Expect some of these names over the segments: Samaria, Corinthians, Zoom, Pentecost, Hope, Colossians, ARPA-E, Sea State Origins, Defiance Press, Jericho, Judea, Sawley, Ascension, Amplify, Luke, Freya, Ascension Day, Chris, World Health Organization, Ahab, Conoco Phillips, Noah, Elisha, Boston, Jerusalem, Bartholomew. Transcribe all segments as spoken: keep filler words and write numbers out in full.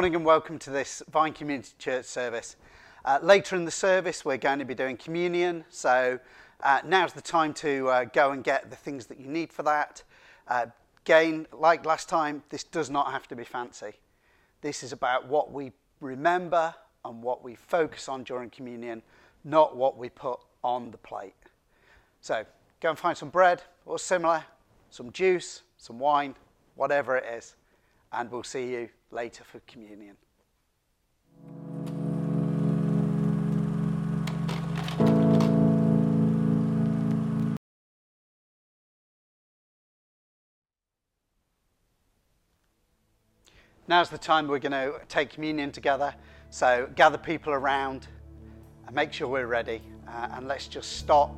morning and welcome to this Vine Community Church service. Uh, later in the service we're going to be doing communion, so uh, now's the time to uh, go and get the things that you need for that. Uh, again, like last time, this does not have to be fancy. This is about what we remember and what we focus on during communion, not what we put on the plate. So go and find some bread or similar, some juice, some wine, whatever it is, and we'll see you later for communion. Now's the time we're going to take communion together, so gather people around and make sure we're ready, uh, and let's just stop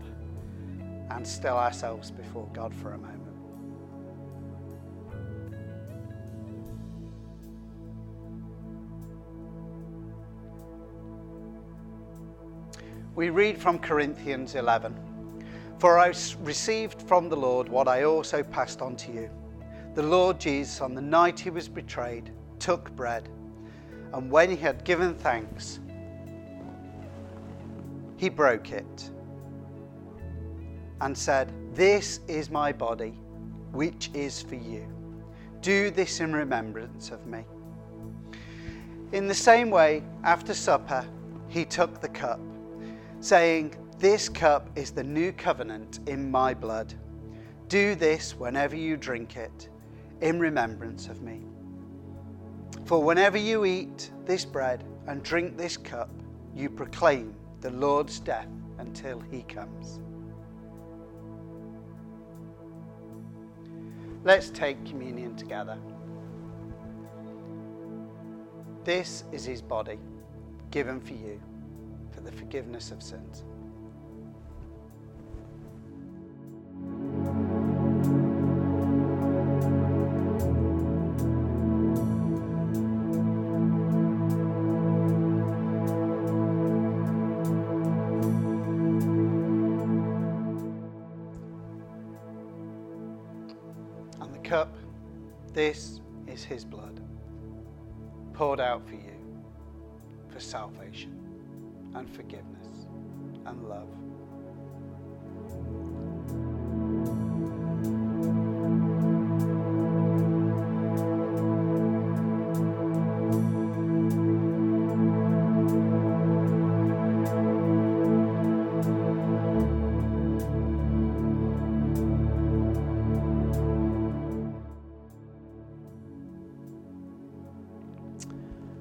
and still ourselves before God for a moment. We read from Corinthians eleven. For I received from the Lord what I also passed on to you. The Lord Jesus, on the night he was betrayed, took bread, and when he had given thanks, he broke it and said, "This is my body, which is for you. Do this in remembrance of me." In the same way, after supper, he took the cup, saying, "This cup is the new covenant in my blood. Do this whenever you drink it, in remembrance of me. For whenever you eat this bread and drink this cup, you proclaim the Lord's death until he comes." Let's take communion together. This is his body, given for you, for the forgiveness of sins. And the cup, this is his blood, poured out for you, for salvation and forgiveness and love.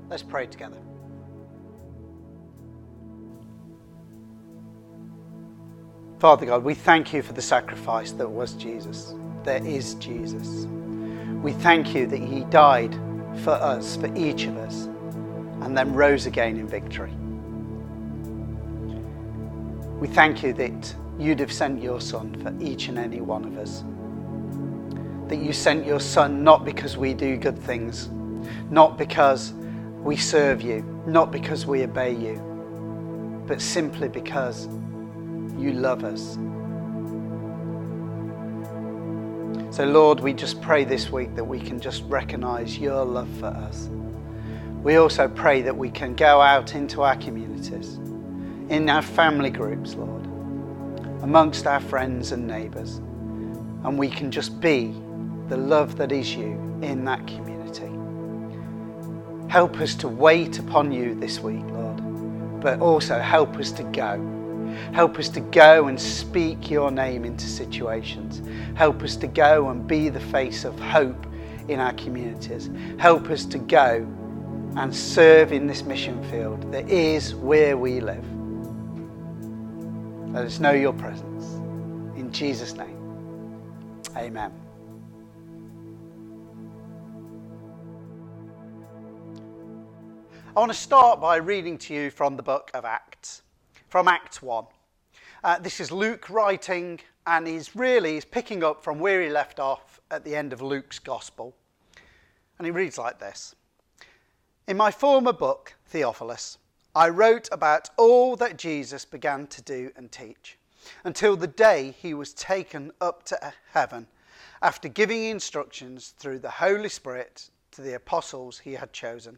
Let's pray together. Father God, we thank you for the sacrifice that was Jesus, that is Jesus. We thank you that he died for us, for each of us, and then rose again in victory. We thank you that you'd have sent your son for each and any one of us. That you sent your son not because we do good things, not because we serve you, not because we obey you, but simply because you love us. So Lord, we just pray this week that we can just recognize your love for us. We also pray that we can go out into our communities, in our family groups, Lord, amongst our friends and neighbors, and we can just be the love that is you in that community. Help us to wait upon you this week, Lord, but also help us to go. Help us to go and speak your name into situations. Help us to go and be the face of hope in our communities. Help us to go and serve in this mission field that is where we live. Let us know your presence. In Jesus' name, amen. I want to start by reading to you from the book of Acts. From Acts one. Uh, this is Luke writing, and he's really he's picking up from where he left off at the end of Luke's Gospel. And he reads like this. In my former book, Theophilus, I wrote about all that Jesus began to do and teach, until the day he was taken up to heaven, after giving instructions through the Holy Spirit to the apostles he had chosen.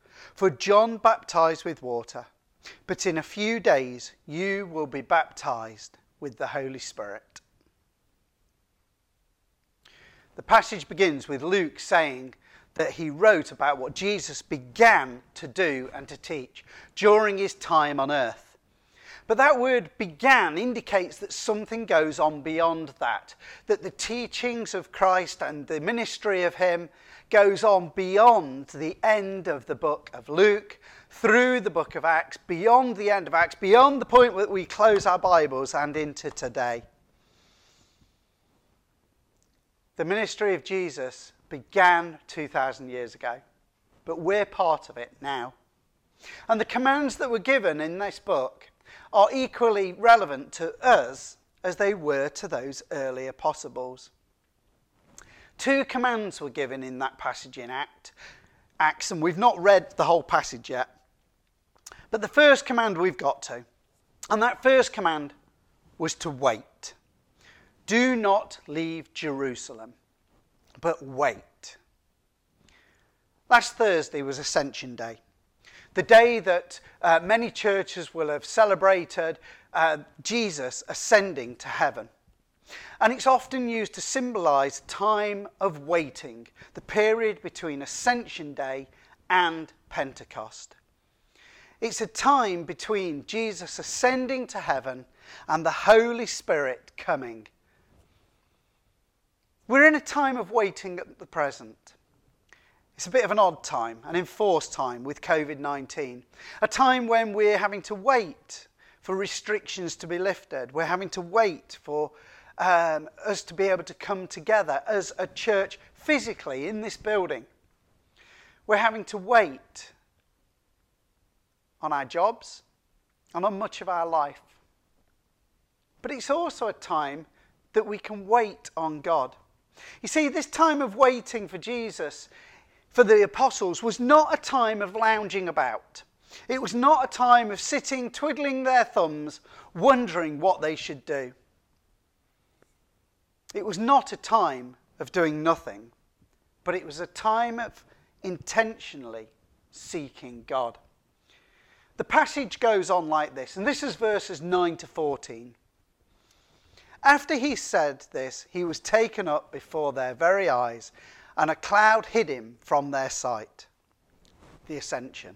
For John baptized with water, but in a few days you will be baptized with the Holy Spirit." The passage begins with Luke saying that he wrote about what Jesus began to do and to teach during his time on earth. But that word "began" indicates that something goes on beyond that, that the teachings of Christ and the ministry of him goes on beyond the end of the book of Luke, through the book of Acts, beyond the end of Acts, beyond the point that we close our Bibles and into today. The ministry of Jesus began two thousand years ago, but we're part of it now. And the commands that were given in this book are equally relevant to us as they were to those early apostles. Two commands were given in that passage in Acts, and we've not read the whole passage yet. But the first command we've got to, and that first command was to wait. Do not leave Jerusalem, but wait. Last Thursday was Ascension Day, the day that uh, many churches will have celebrated uh, Jesus ascending to heaven. And it's often used to symbolise time of waiting, the period between Ascension Day and Pentecost. It's a time between Jesus ascending to heaven and the Holy Spirit coming. We're in a time of waiting at the present. It's a bit of an odd time, an enforced time with covid nineteen. A time when we're having to wait for restrictions to be lifted. We're having to wait for um, us to be able to come together as a church physically in this building. We're having to wait on our jobs and on much of our life. But it's also a time that we can wait on God. You see, this time of waiting for Jesus, for the apostles, was not a time of lounging about. It was not a time of sitting, twiddling their thumbs, wondering what they should do. It was not a time of doing nothing, but it was a time of intentionally seeking God. The passage goes on like this, and this is verses nine to fourteen. After he said this, he was taken up before their very eyes, and a cloud hid him from their sight. The Ascension.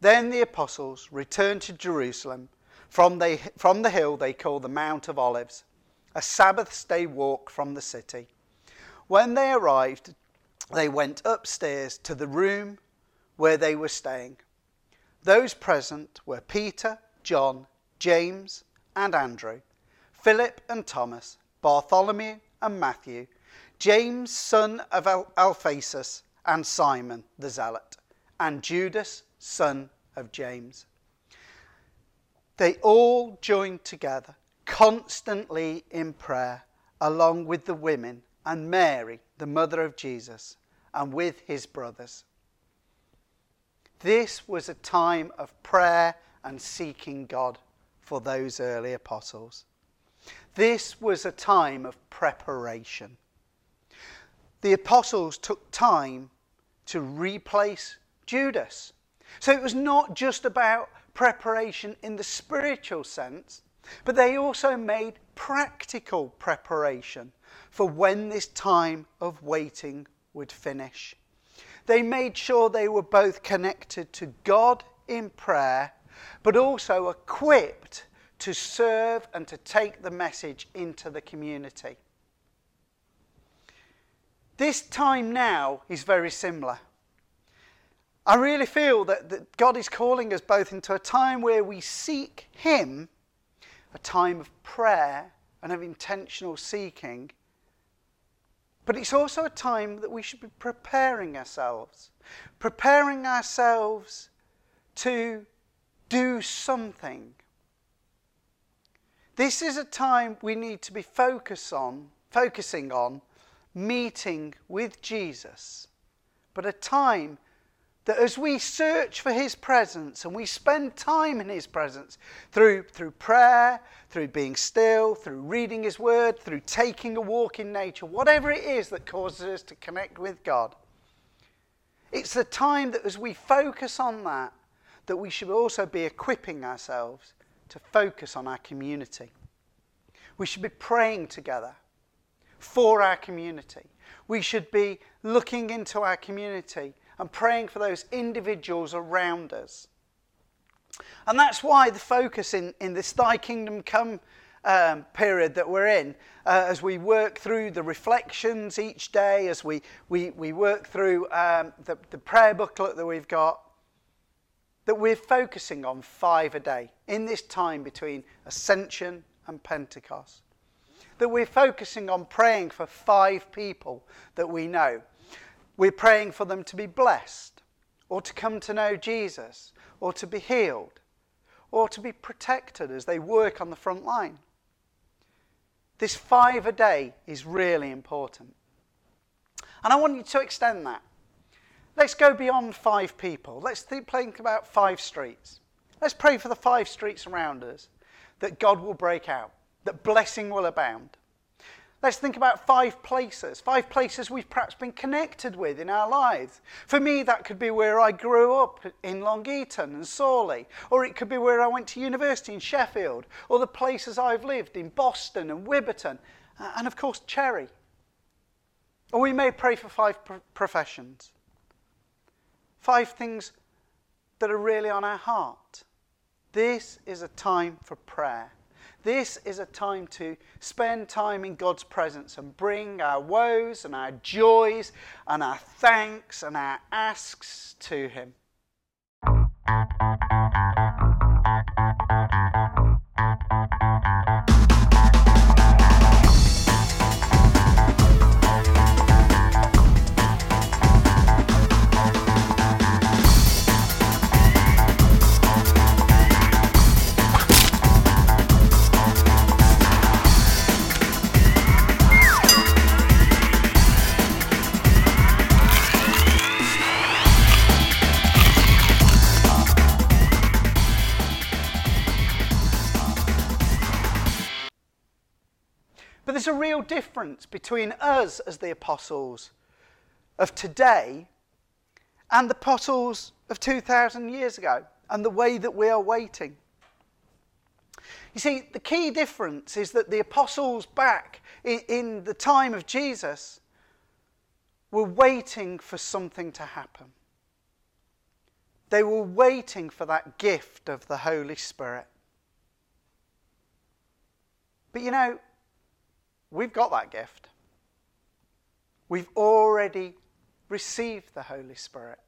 Then the apostles returned to Jerusalem from the, from the hill they call the Mount of Olives, a Sabbath day walk from the city. When they arrived, they went upstairs to the room where they were staying. Those present were Peter, John, James and Andrew, Philip and Thomas, Bartholomew and Matthew, James son of Alphaeus, and Simon the Zealot, and Judas, son of James. They all joined together, constantly in prayer, along with the women and Mary, the mother of Jesus, and with his brothers. This was a time of prayer and seeking God for those early apostles. This was a time of preparation. The apostles took time to replace Judas. So it was not just about preparation in the spiritual sense, but they also made practical preparation for when this time of waiting would finish. They made sure they were both connected to God in prayer but also equipped to serve and to take the message into the community. This time now is very similar. I really feel that, that God is calling us both into a time where we seek him, a time of prayer and of intentional seeking, but it's also a time that we should be preparing ourselves, preparing ourselves to do something. This is a time we need to be focus on, focusing on meeting with Jesus, but a time that as we search for his presence and we spend time in his presence through, through prayer, through being still, through reading his word, through taking a walk in nature, whatever it is that causes us to connect with God, it's the time that as we focus on that, that we should also be equipping ourselves to focus on our community. We should be praying together for our community. We should be looking into our community and praying for those individuals around us. And that's why the focus in, in this Thy Kingdom Come um, period that we're in, uh, as we work through the reflections each day, as we, we, we work through um, the, the prayer booklet that we've got, that we're focusing on five a day in this time between Ascension and Pentecost. That we're focusing on praying for five people that we know. We're praying for them to be blessed, or to come to know Jesus, or to be healed, or to be protected as they work on the front line. This five a day is really important. And I want you to extend that. Let's go beyond five people. Let's think about five streets. Let's pray for the five streets around us, that God will break out, that blessing will abound. Let's think about five places, five places we've perhaps been connected with in our lives. For me, that could be where I grew up in Long Eaton and Sawley, or it could be where I went to university in Sheffield, or the places I've lived in Boston and Wibberton, and of course, Cherry. Or we may pray for five pr- professions, five things that are really on our heart. This is a time for prayer. This is a time to spend time in God's presence and bring our woes and our joys and our thanks and our asks to him. There's a real difference between us as the apostles of today and the apostles of two thousand years ago and the way that we are waiting. You see, the key difference is that the apostles back in, in the time of Jesus were waiting for something to happen. They were waiting for that gift of the Holy Spirit. But you know, we've got that gift. We've already received the Holy Spirit.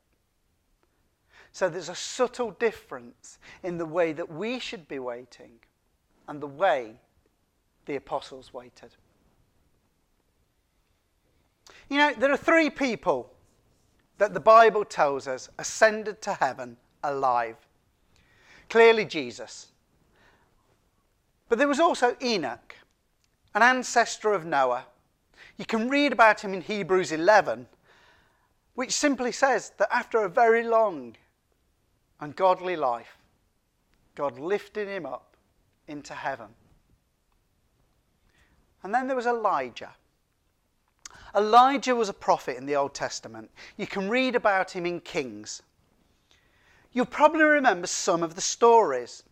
So there's a subtle difference in the way that we should be waiting and the way the apostles waited. You know, there are three people that the Bible tells us ascended to heaven alive. Clearly Jesus. But there was also Enoch, an ancestor of Noah. You can read about him in Hebrews eleven, which simply says that after a very long and godly life, God lifted him up into heaven. And then there was Elijah. Elijah was a prophet in the Old Testament. You can read about him in Kings. You'll probably remember some of the stories.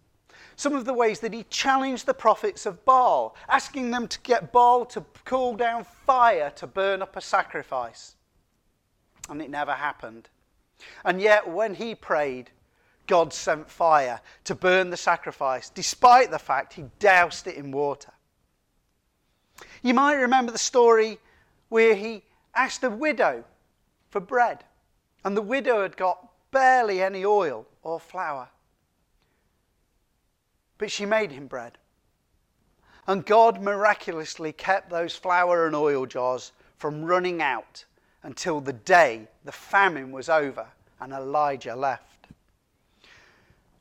Some of the ways that he challenged the prophets of Baal, asking them to get Baal to call down fire to burn up a sacrifice. And it never happened. And yet when he prayed, God sent fire to burn the sacrifice, despite the fact he doused it in water. You might remember the story where he asked a widow for bread, and the widow had got barely any oil or flour. But she made him bread. And God miraculously kept those flour and oil jars from running out until the day the famine was over and Elijah left.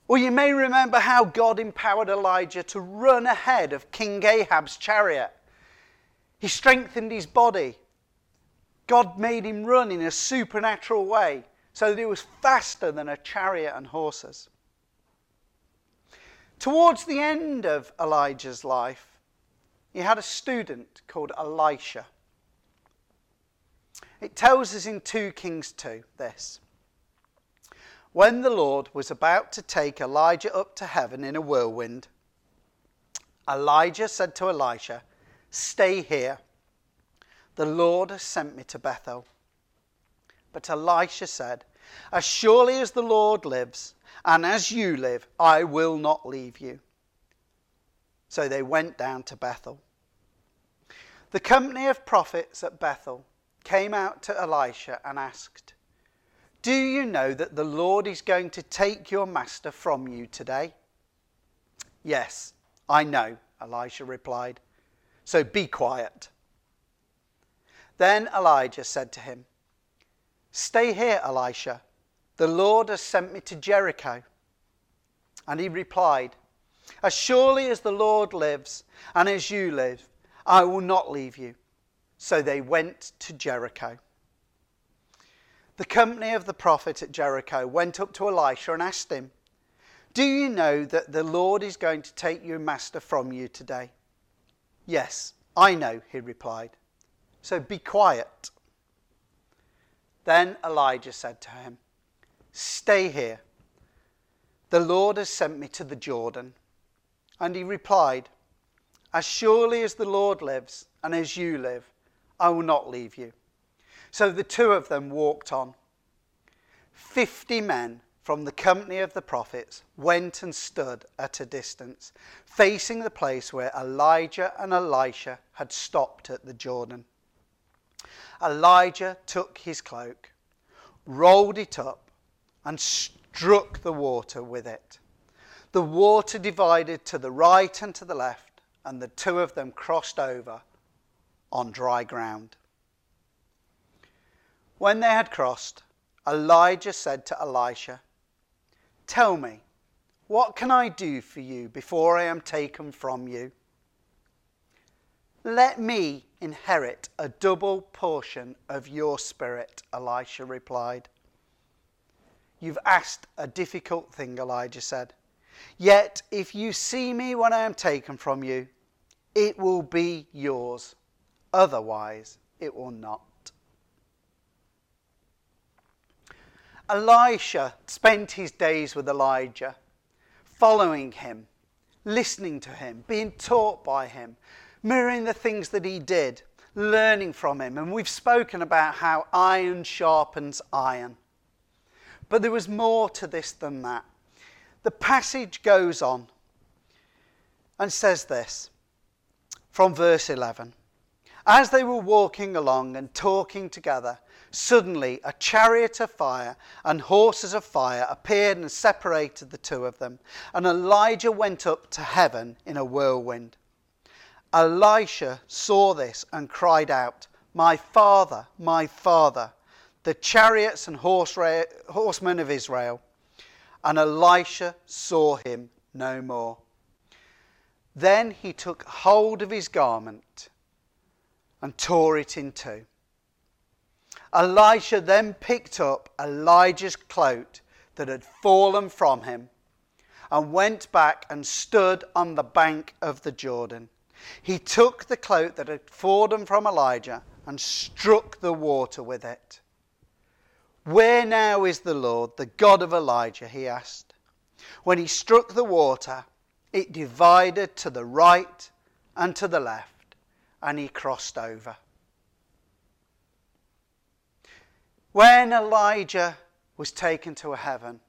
Or you may remember how God empowered Elijah to run ahead of King Ahab's chariot. He strengthened his body. God made him run in a supernatural way so that he was faster than a chariot and horses. Towards the end of Elijah's life, he had a student called Elisha. It tells us in Second Kings two this. When the Lord was about to take Elijah up to heaven in a whirlwind, Elijah said to Elisha, "Stay here. The Lord has sent me to Bethel." But Elisha said, "As surely as the Lord lives, and as you live, I will not leave you." So they went down to Bethel. The company of prophets at Bethel came out to Elisha and asked, "Do you know that the Lord is going to take your master from you today?" "Yes, I know," Elisha replied. "So be quiet." Then Elijah said to him, "Stay here, Elisha. The Lord has sent me to Jericho." And he replied, "As surely as the Lord lives, and as you live, I will not leave you." So they went to Jericho. The company of the prophet at Jericho went up to Elisha and asked him, "Do you know that the Lord is going to take your master from you today?" "Yes, I know," he replied. "So be quiet." Then Elijah said to him, "Stay here. The Lord has sent me to the Jordan." And he replied, "As surely as the Lord lives, and as you live, I will not leave you." So the two of them walked on. Fifty men from the company of the prophets went and stood at a distance, facing the place where Elijah and Elisha had stopped at the Jordan. Elijah took his cloak, rolled it up, and struck the water with it. The water divided to the right and to the left, and the two of them crossed over on dry ground. When they had crossed, Elijah said to Elisha, "Tell me, what can I do for you before I am taken from you?" "Let me inherit a double portion of your spirit," Elisha replied. "You've asked a difficult thing," Elijah said. "Yet if you see me when I am taken from you, it will be yours. Otherwise, it will not." Elisha spent his days with Elijah, following him, listening to him, being taught by him, mirroring the things that he did, learning from him. And we've spoken about how iron sharpens iron. But there was more to this than that. The passage goes on and says this from verse eleven. As they were walking along and talking together, suddenly a chariot of fire and horses of fire appeared and separated the two of them. And Elijah went up to heaven in a whirlwind. Elisha saw this and cried out, "My father, my father, the chariots and horse ra- horsemen of Israel." And Elisha saw him no more. Then he took hold of his garment and tore it in two. Elisha then picked up Elijah's cloak that had fallen from him and went back and stood on the bank of the Jordan. He took the cloak that had fallen from Elijah and struck the water with it. "Where now is the Lord, the God of Elijah?" he asked. When he struck the water, it divided to the right and to the left, and he crossed over. When Elijah was taken to heaven,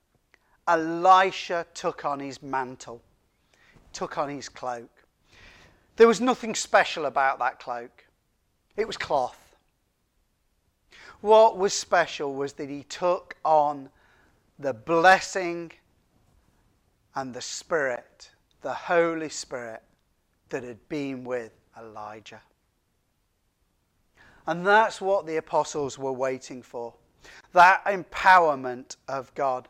Elisha took on his mantle, took on his cloak. There was nothing special about that cloak. It was cloth. What was special was that he took on the blessing and the Spirit, the Holy Spirit that had been with Elijah. And that's what the apostles were waiting for, that empowerment of God.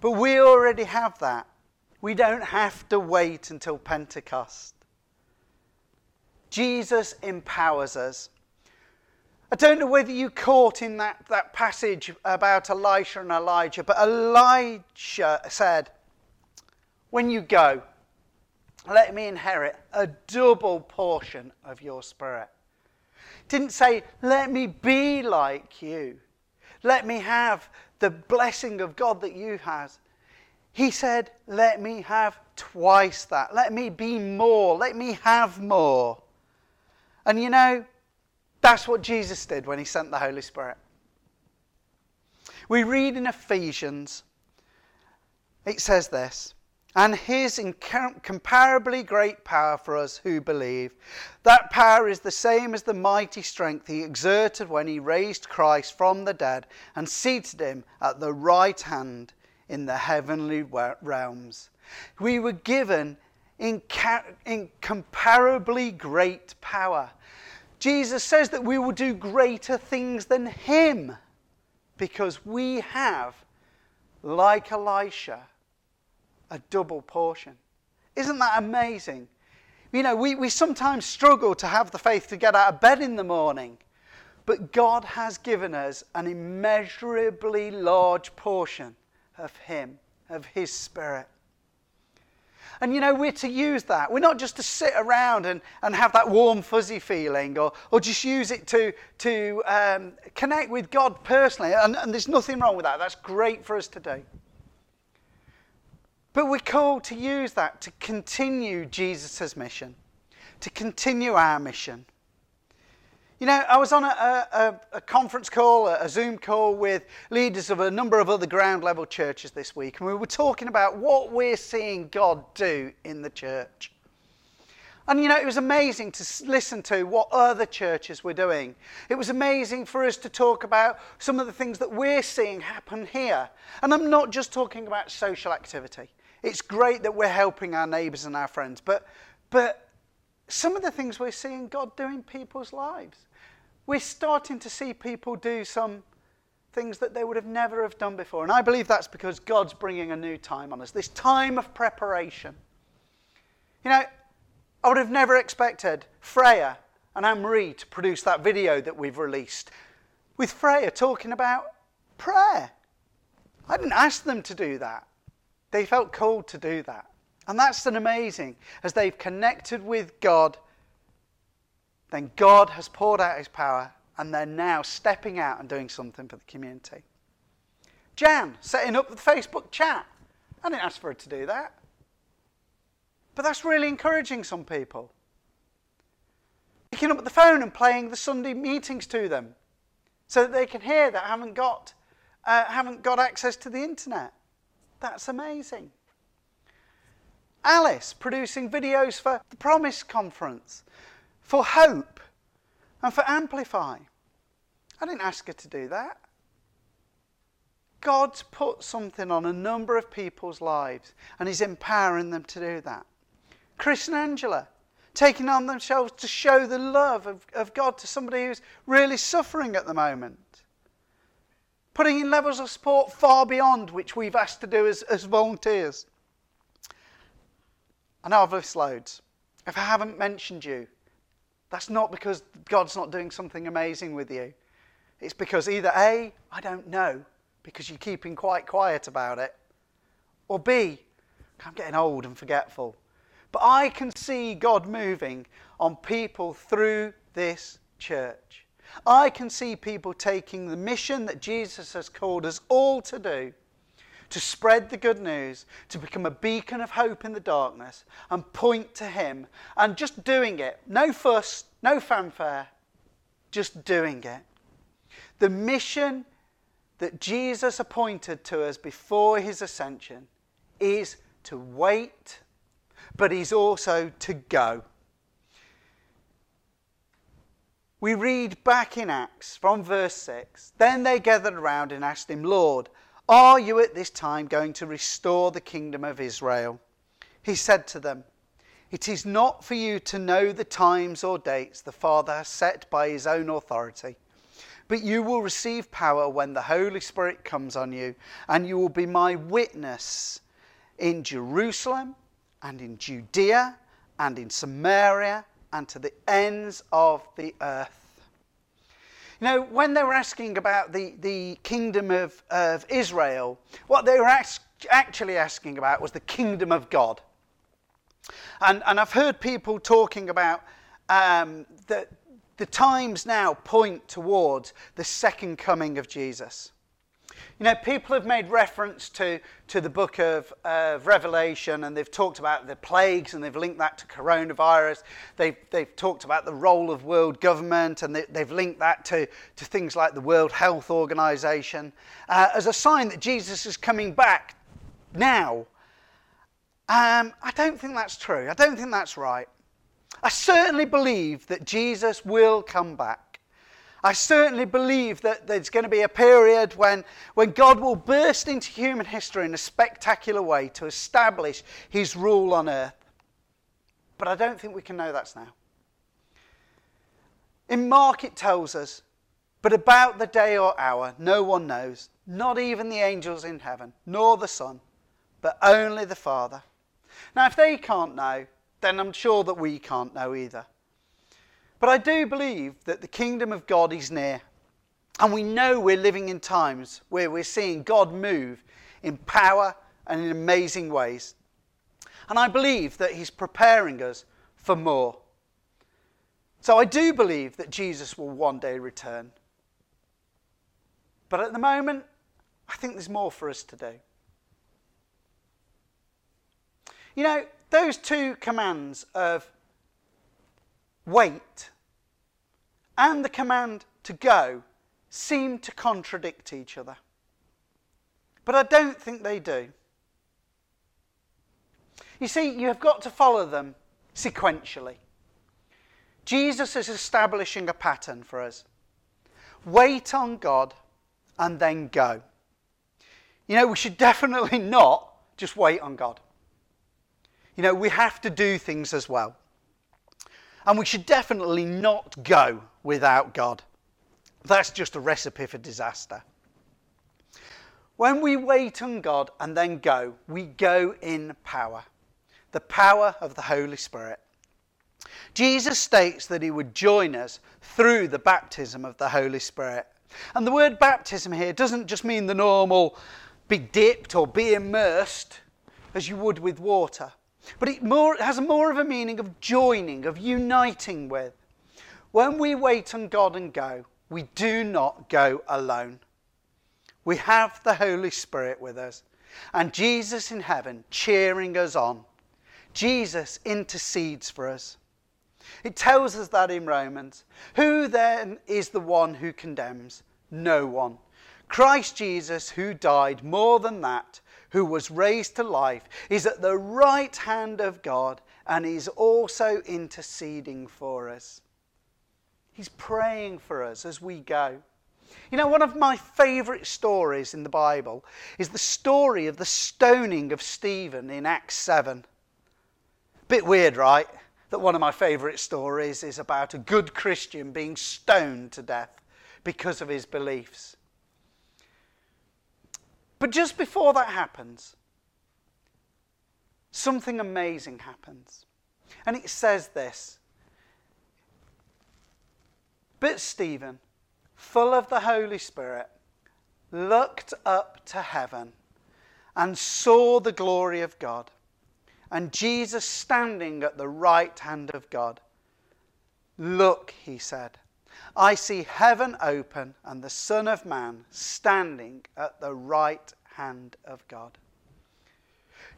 But we already have that. We don't have to wait until Pentecost. Jesus empowers us. I don't know whether you caught in that, that passage about Elisha and Elijah, but Elijah said, when you go, let me inherit a double portion of your Spirit. Didn't say, let me be like you. Let me have the blessing of God that you have. He said, let me have twice that. Let me be more. Let me have more. And you know, that's what Jesus did when he sent the Holy Spirit. We read in Ephesians, it says this, and his incomparably great power for us who believe. That power is the same as the mighty strength he exerted when he raised Christ from the dead and seated him at the right hand in the heavenly realms. We were given inca- incomparably great power. Jesus says that we will do greater things than him because we have, like Elisha, a double portion. Isn't that amazing? You know, we, we sometimes struggle to have the faith to get out of bed in the morning. But God has given us an immeasurably large portion of him, of his Spirit. And you know, we're to use that. We're not just to sit around and, and have that warm fuzzy feeling or, or just use it to, to um, connect with God personally. And, and there's nothing wrong with that. That's great for us to do. But we're called to use that to continue Jesus' mission, to continue our mission. You know, I was on a, a, a conference call, a Zoom call with leaders of a number of other ground level churches this week, and we were talking about what we're seeing God do in the church. And, you know, it was amazing to listen to what other churches were doing. It was amazing for us to talk about some of the things that we're seeing happen here. And I'm not just talking about social activity. It's great that we're helping our neighbours and our friends. But, but some of the things we're seeing God do in people's lives. We're starting to see people do some things that they would have never have done before. And I believe that's because God's bringing a new time on us, this time of preparation. You know, I would have never expected Freya and Anne-Marie to produce that video that we've released with Freya talking about prayer. I didn't ask them to do that. They felt called to do that. And that's an amazing. As they've connected with God, then God has poured out his power and they're now stepping out and doing something for the community. Jan, setting up the Facebook chat. I didn't ask for her to do that. But that's really encouraging some people. Picking up the phone and playing the Sunday meetings to them so that they can hear that haven't got, uh, haven't got access to the internet. That's amazing. Alice producing videos for the Promise Conference, for Hope and for Amplify. I didn't ask her to do that. God's put something on a number of people's lives and he's empowering them to do that. Chris and Angela, taking on themselves to show the love of, of God to somebody who's really suffering at the moment. Putting in levels of support far beyond which we've asked to do as, as volunteers. I know I've missed loads. If I haven't mentioned you, that's not because God's not doing something amazing with you. It's because either A, I don't know, because you're keeping quite quiet about it, or B, I'm getting old and forgetful. But I can see God moving on people through this church. I can see people taking the mission that Jesus has called us all to do, to spread the good news, to become a beacon of hope in the darkness and point to him and just doing it. No fuss, no fanfare, just doing it. The mission that Jesus appointed to us before his ascension is to wait, but he's also to go. We read back in Acts from verse six, "Then they gathered around and asked him, 'Lord, are you at this time going to restore the kingdom of Israel?' He said to them, 'It is not for you to know the times or dates the Father has set by his own authority, but you will receive power when the Holy Spirit comes on you, and you will be my witness in Jerusalem and in Judea and in Samaria and to the ends of the earth.'" You know, when they were asking about the, the kingdom of, of Israel, what they were ask, actually asking about was the kingdom of God. And, and I've heard people talking about um, that the times now point towards the second coming of Jesus. You know, people have made reference to, to the book of uh, Revelation, and they've talked about the plagues, and they've linked that to coronavirus. They've, they've talked about the role of world government, and they, they've linked that to, to things like the World Health Organization uh, as a sign that Jesus is coming back now. Um, I don't think that's true. I don't think that's right. I certainly believe that Jesus will come back. I certainly believe that there's going to be a period when, when God will burst into human history in a spectacular way to establish his rule on earth. But I don't think we can know that's now. In Mark it tells us, "But about the day or hour no one knows, not even the angels in heaven, nor the Son, but only the Father." Now if they can't know, then I'm sure that we can't know either. But I do believe that the kingdom of God is near. And we know we're living in times where we're seeing God move in power and in amazing ways. And I believe that he's preparing us for more. So I do believe that Jesus will one day return. But at the moment, I think there's more for us to do. You know, those two commands of wait and the command to go seem to contradict each other. But I don't think they do. You see, you have got to follow them sequentially. Jesus is establishing a pattern for us. Wait on God and then go. You know, we should definitely not just wait on God. You know, we have to do things as well. And we should definitely not go without God. That's just a recipe for disaster. When we wait on God and then go, we go in power. The power of the Holy Spirit. Jesus states that he would join us through the baptism of the Holy Spirit. And the word baptism here doesn't just mean the normal be dipped or be immersed as you would with water. But it more, has more of a meaning of joining, of uniting with. When we wait on God and go, we do not go alone. We have the Holy Spirit with us and Jesus in heaven cheering us on. Jesus intercedes for us. It tells us that in Romans. Who then is the one who condemns? No one. Christ Jesus, who died, more than that, who was raised to life, is at the right hand of God and is also interceding for us. He's praying for us as we go. You know, one of my favourite stories in the Bible is the story of the stoning of Stephen in Acts seven. Bit weird, right? That one of my favourite stories is about a good Christian being stoned to death because of his beliefs. But just before that happens, something amazing happens. And it says this: "But Stephen, full of the Holy Spirit, looked up to heaven and saw the glory of God and Jesus standing at the right hand of God. 'Look,' he said, 'I see heaven open and the Son of Man standing at the right hand of God.'"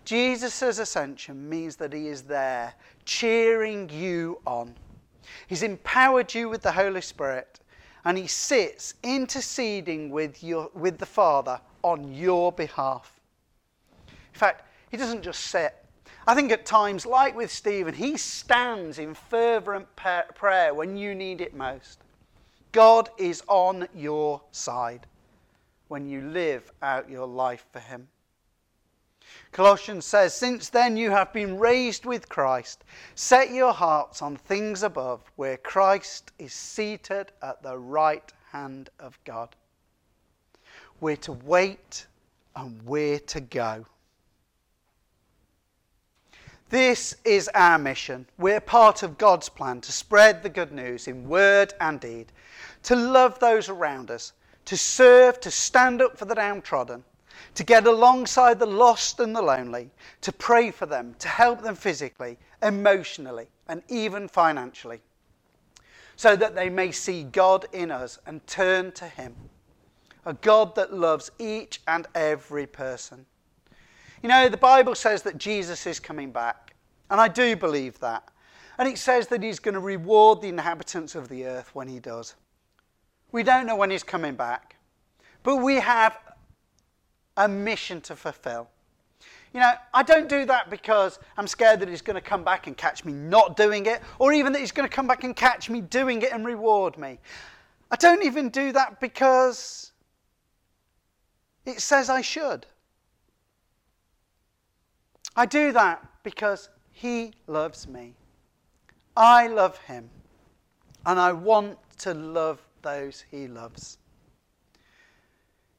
Jesus' ascension means that he is there, cheering you on. He's empowered you with the Holy Spirit and he sits interceding with your, with the Father on your behalf. In fact, he doesn't just sit. I think at times, like with Stephen, he stands in fervent prayer when you need it most. God is on your side when you live out your life for him. Colossians says, "Since then you have been raised with Christ. Set your hearts on things above, where Christ is seated at the right hand of God." We're to wait and we're to go. This is our mission. We're part of God's plan to spread the good news in word and deed, to love those around us, to serve, to stand up for the downtrodden, to get alongside the lost and the lonely, to pray for them, to help them physically, emotionally, and even financially, so that they may see God in us and turn to him, a God that loves each and every person. You know, the Bible says that Jesus is coming back, and I do believe that. And it says that he's going to reward the inhabitants of the earth when he does. We don't know when he's coming back, but we have a mission to fulfill. You know, I don't do that because I'm scared that he's going to come back and catch me not doing it, or even that he's going to come back and catch me doing it and reward me. I don't even do that because it says I should. I do that because he loves me. I love him. And I want to love those he loves.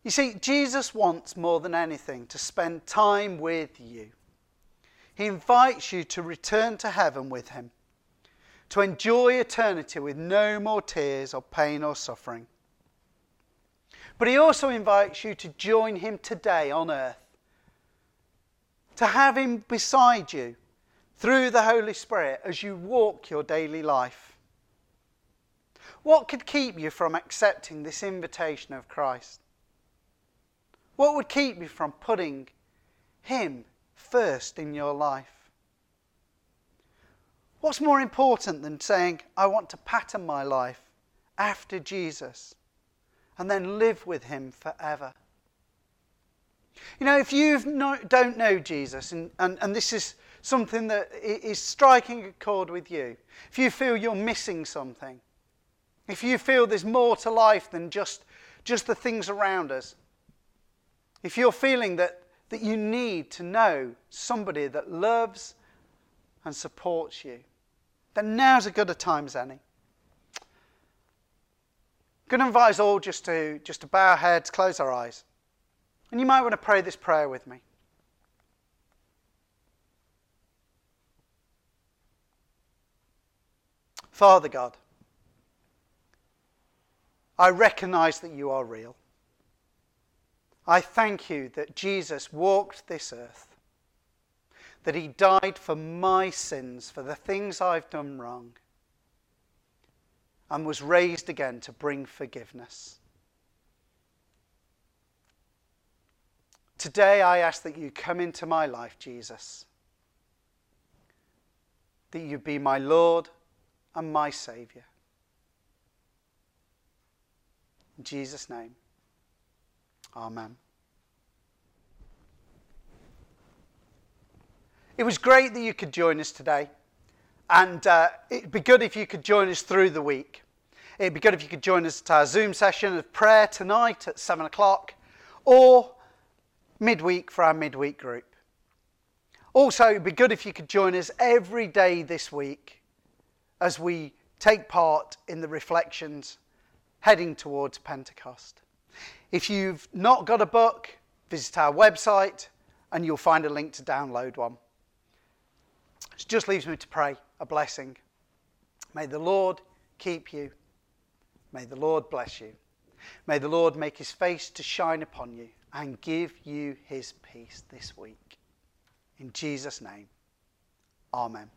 You see, Jesus wants more than anything to spend time with you. He invites you to return to heaven with him, to enjoy eternity with no more tears or pain or suffering. But he also invites you to join him today on earth, to have him beside you through the Holy Spirit as you walk your daily life. What could keep you from accepting this invitation of Christ? What would keep you from putting him first in your life? What's more important than saying, "I want to pattern my life after Jesus and then live with him forever"? You know, if you don't know Jesus, and, and, and this is something that is striking a chord with you, if you feel you're missing something, if you feel there's more to life than just, just the things around us, if you're feeling that, that you need to know somebody that loves and supports you, then now's as good a time as any. I'm going to invite us all just to, just to bow our heads, close our eyes. And you might want to pray this prayer with me. Father God, I recognize that you are real. I thank you that Jesus walked this earth, that he died for my sins, for the things I've done wrong, and was raised again to bring forgiveness. Today I ask that you come into my life, Jesus, that you be my Lord and my Saviour. In Jesus' name, amen. It was great that you could join us today, and uh, it'd be good if you could join us through the week. It'd be good if you could join us at our Zoom session of prayer tonight at seven o'clock, or midweek for our midweek group. Also, it'd be good if you could join us every day this week as we take part in the reflections heading towards Pentecost. If you've not got a book, visit our website and you'll find a link to download one. It just leaves me to pray a blessing. May the Lord keep you. May the Lord bless you. May the Lord make his face to shine upon you and give you his peace this week. In Jesus' name, amen.